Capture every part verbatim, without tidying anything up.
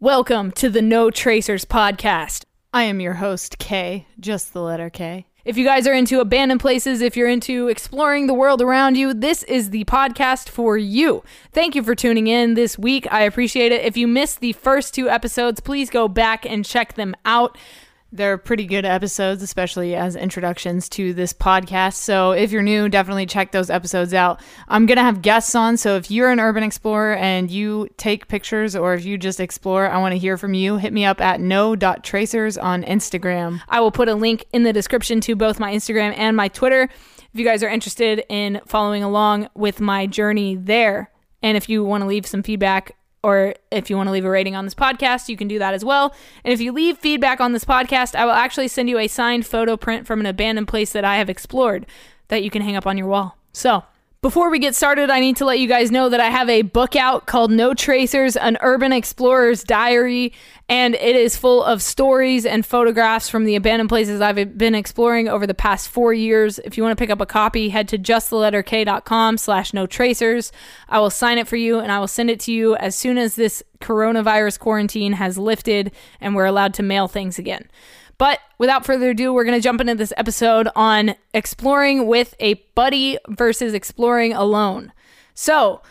Welcome to the No Tracers podcast. I am your host, Kay, just the letter K. If you guys are into abandoned places, if you're into exploring the world around you, this is the podcast for you. Thank you for tuning in this week. I appreciate it. If you missed the first two episodes, please go back and check them out. They're pretty good episodes, especially as introductions to this podcast. So if you're new, definitely check those episodes out. I'm going to have guests on. So if you're an urban explorer and you take pictures or if you just explore, I want to hear from you. Hit me up at no dot tracers on Instagram. I will put a link in the description to both my Instagram and my Twitter if you guys are interested in following along with my journey there. And if you want to leave some feedback or if you want to leave a rating on this podcast, you can do that as well. And if you leave feedback on this podcast, I will actually send you a signed photo print from an abandoned place that I have explored that you can hang up on your wall. So before we get started, I need to let you guys know that I have a book out called No Tracers, An Urban Explorer's Diary, and it is full of stories and photographs from the abandoned places I've been exploring over the past four years. If you want to pick up a copy, head to just the letter k dot com slash no tracers. I will sign it for you, and I will send it to you as soon as this coronavirus quarantine has lifted and we're allowed to mail things again. But without further ado, we're going to jump into this episode on exploring with a buddy versus exploring alone. So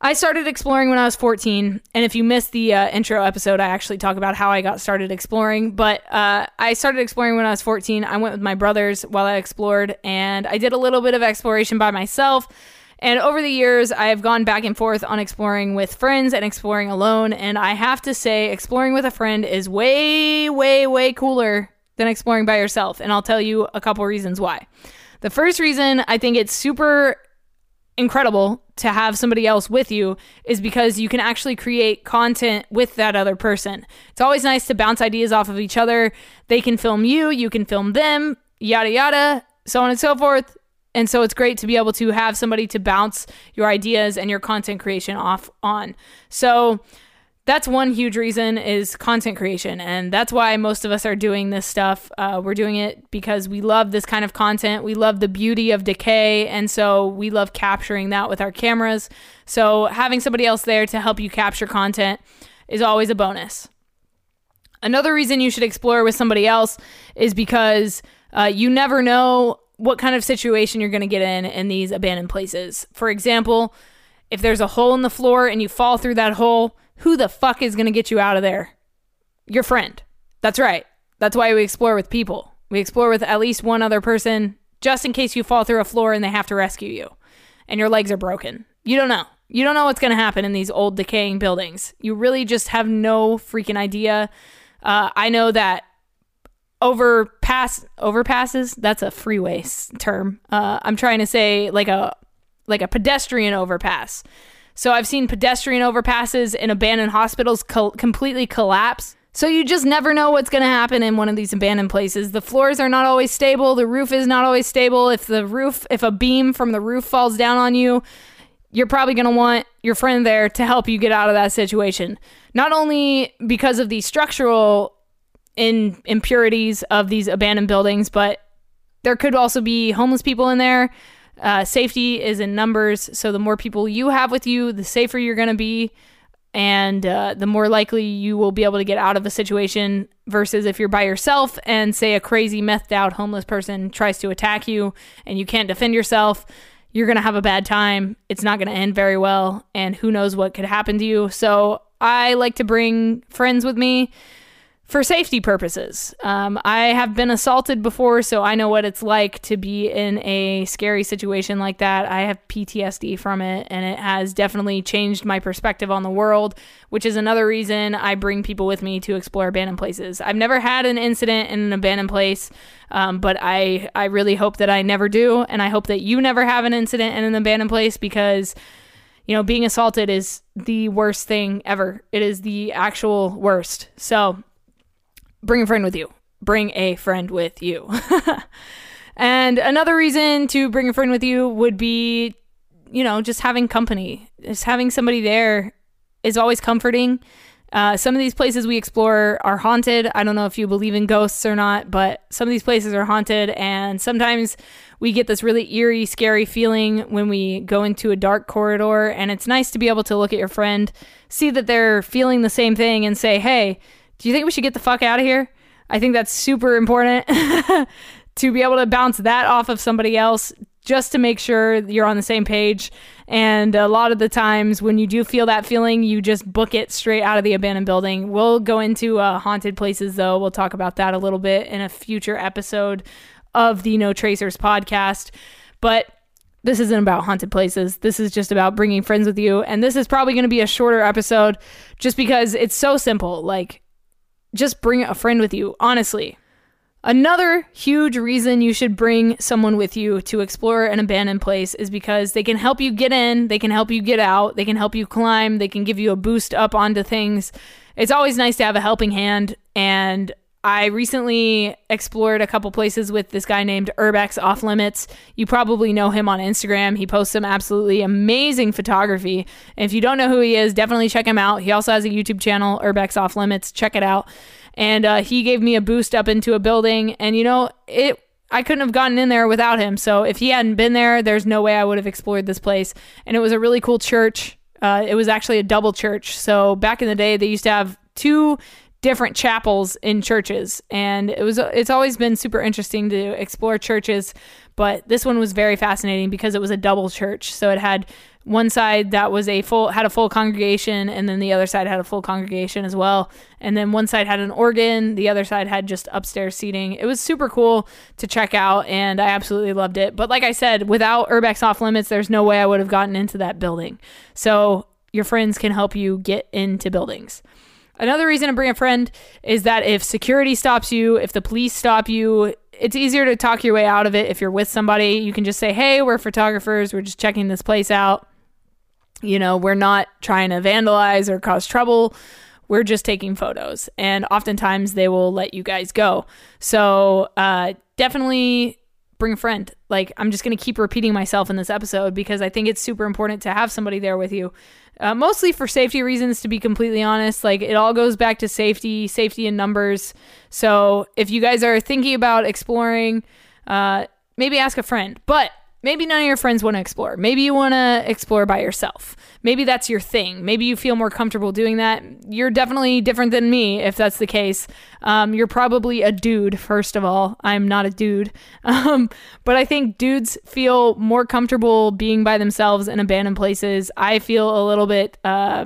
I started exploring when I was fourteen. And if you missed the uh, intro episode, I actually talk about how I got started exploring. But uh, I started exploring when I was fourteen. I went with my brothers while I explored, and I did a little bit of exploration by myself. And over the years, I have gone back and forth on exploring with friends and exploring alone. And I have to say, exploring with a friend is way, way, way cooler than exploring by yourself. And I'll tell you a couple reasons why. The first reason I think it's super incredible to have somebody else with you is because you can actually create content with that other person. It's always nice to bounce ideas off of each other. They can film you, you can film them, yada, yada, so on and so forth. And so it's great to be able to have somebody to bounce your ideas and your content creation off on. So that's one huge reason is content creation. And that's why most of us are doing this stuff. Uh, we're doing it because we love this kind of content. We love the beauty of decay. And so we love capturing that with our cameras. So having somebody else there to help you capture content is always a bonus. Another reason you should explore with somebody else is because uh, you never know what kind of situation you're going to get in in these abandoned places. For example, if there's a hole in the floor and you fall through that hole, who the fuck is going to get you out of there? Your friend. That's right. That's why we explore with people. We explore with at least one other person just in case you fall through a floor and they have to rescue you and your legs are broken. You don't know. You don't know what's going to happen in these old decaying buildings. You really just have no freaking idea. Uh, I know that Overpass, overpasses, that's a freeway term. Uh, I'm trying to say like a like a pedestrian overpass. So I've seen pedestrian overpasses in abandoned hospitals co- completely collapse. So you just never know what's going to happen in one of these abandoned places. The floors are not always stable. The roof is not always stable. If the roof, if a beam from the roof falls down on you, you're probably going to want your friend there to help you get out of that situation. Not only because of the structural in impurities of these abandoned buildings, but there could also be homeless people in there. Uh, safety is in numbers. So the more people you have with you, the safer you're going to be. And uh, the more likely you will be able to get out of a situation versus if you're by yourself and say a crazy methed out homeless person tries to attack you and you can't defend yourself, you're going to have a bad time. It's not going to end very well. And who knows what could happen to you. So I like to bring friends with me for safety purposes. Um, I have been assaulted before, so I know what it's like to be in a scary situation like that. I have P T S D from it, and it has definitely changed my perspective on the world, which is another reason I bring people with me to explore abandoned places. I've never had an incident in an abandoned place, um, but I, I really hope that I never do, and I hope that you never have an incident in an abandoned place because, you know, being assaulted is the worst thing ever. It is the actual worst. So Bring a friend with you. Bring a friend with you. And another reason to bring a friend with you would be, you know, just having company. Just having somebody there is always comforting. Uh, some of these places we explore are haunted. I don't know if you believe in ghosts or not, but some of these places are haunted, and sometimes we get this really eerie, scary feeling when we go into a dark corridor, and it's nice to be able to look at your friend, see that they're feeling the same thing, and say, hey, do you think we should get the fuck out of here? I think that's super important to be able to bounce that off of somebody else, just to make sure you're on the same page. And a lot of the times when you do feel that feeling, you just book it straight out of the abandoned building. We'll go into uh, haunted places, though. We'll talk about that a little bit in a future episode of the No Tracers podcast. But this isn't about haunted places. This is just about bringing friends with you. And this is probably going to be a shorter episode just because it's so simple. Like, just bring a friend with you, honestly. Another huge reason you should bring someone with you to explore an abandoned place is because they can help you get in, they can help you get out, they can help you climb, they can give you a boost up onto things. It's always nice to have a helping hand, and I recently explored a couple places with this guy named Urbex Off Limits. You probably know him on Instagram. He posts some absolutely amazing photography. And if you don't know who he is, definitely check him out. He also has a YouTube channel, Urbex Off Limits. Check it out. And uh, he gave me a boost up into a building. And, you know, it I couldn't have gotten in there without him. So if he hadn't been there, there's no way I would have explored this place. And it was a really cool church. Uh, it was actually a double church. So back in the day, they used to have two different chapels in churches. And it was it's always been super interesting to explore churches. But this one was very fascinating because it was a double church. So it had one side that was a full had a full congregation, and then the other side had a full congregation as well. And then one side had an organ, the other side had just upstairs seating. It was super cool to check out, and I absolutely loved it. But like I said, without Urbex Off Limits, there's no way I would have gotten into that building. So your friends can help you get into buildings. Another reason to bring a friend is that if security stops you, if the police stop you, it's easier to talk your way out of it if you're with somebody. You can just say, hey, we're photographers, we're just checking this place out. You know, we're not trying to vandalize or cause trouble. We're just taking photos. And oftentimes they will let you guys go. So uh, definitely bring a friend. Like, I'm just going to keep repeating myself in this episode because I think it's super important to have somebody there with you. Uh, mostly for safety reasons, to be completely honest. Like, it all goes back to safety, safety in numbers. So if you guys are thinking about exploring, uh, maybe ask a friend. But maybe none of your friends want to explore. Maybe you want to explore by yourself. Maybe that's your thing. Maybe you feel more comfortable doing that. You're definitely different than me if that's the case. Um, you're probably a dude, first of all. I'm not a dude. Um, but I think dudes feel more comfortable being by themselves in abandoned places. I feel a little bit uh,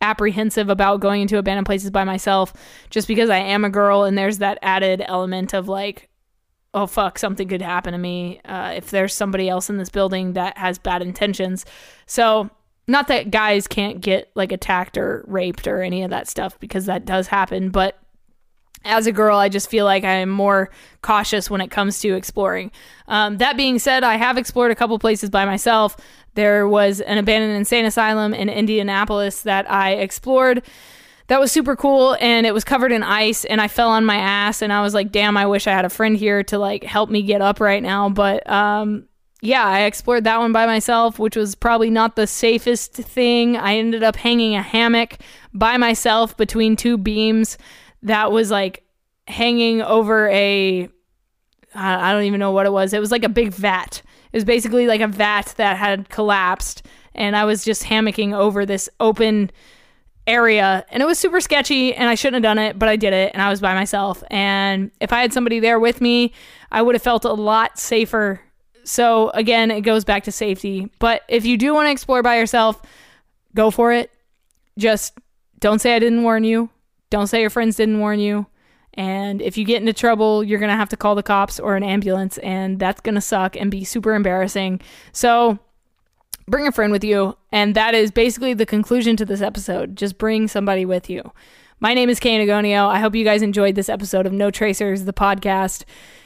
apprehensive about going into abandoned places by myself just because I am a girl, and there's that added element of like, oh, fuck, something could happen to me uh, if there's somebody else in this building that has bad intentions. So not that guys can't get like attacked or raped or any of that stuff, because that does happen. But as a girl, I just feel like I'm more cautious when it comes to exploring. Um, that being said, I have explored a couple places by myself. There was an abandoned insane asylum in Indianapolis that I explored. That was super cool, and it was covered in ice, and I fell on my ass, and I was like, damn, I wish I had a friend here to like help me get up right now. But um, yeah, I explored that one by myself, which was probably not the safest thing. I ended up hanging a hammock by myself between two beams that was like hanging over a, I don't even know what it was. It was like a big vat. It was basically like a vat that had collapsed, and I was just hammocking over this open area, and it was super sketchy, and I shouldn't have done it, but I did it, and I was by myself. And if I had somebody there with me, I would have felt a lot safer. So again, it goes back to safety. But if you do want to explore by yourself, go for it. Just don't say I didn't warn you. Don't say your friends didn't warn you. And if you get into trouble, you're gonna have to call the cops or an ambulance, and that's gonna suck and be super embarrassing. So bring a friend with you, and that is basically the conclusion to this episode. Just bring somebody with you. My name is Kane Agonio. I hope you guys enjoyed this episode of No Tracers, the podcast.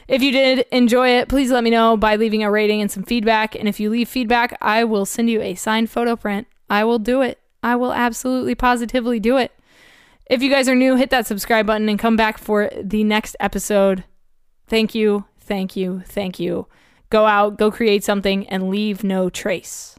If you did enjoy it, please let me know by leaving a rating and some feedback, and if you leave feedback, I will send you a signed photo print. I will do it. I will absolutely positively do it. If you guys are new, hit that subscribe button and come back for the next episode. Thank you, thank you, thank you. Go out, go create something, and leave no trace.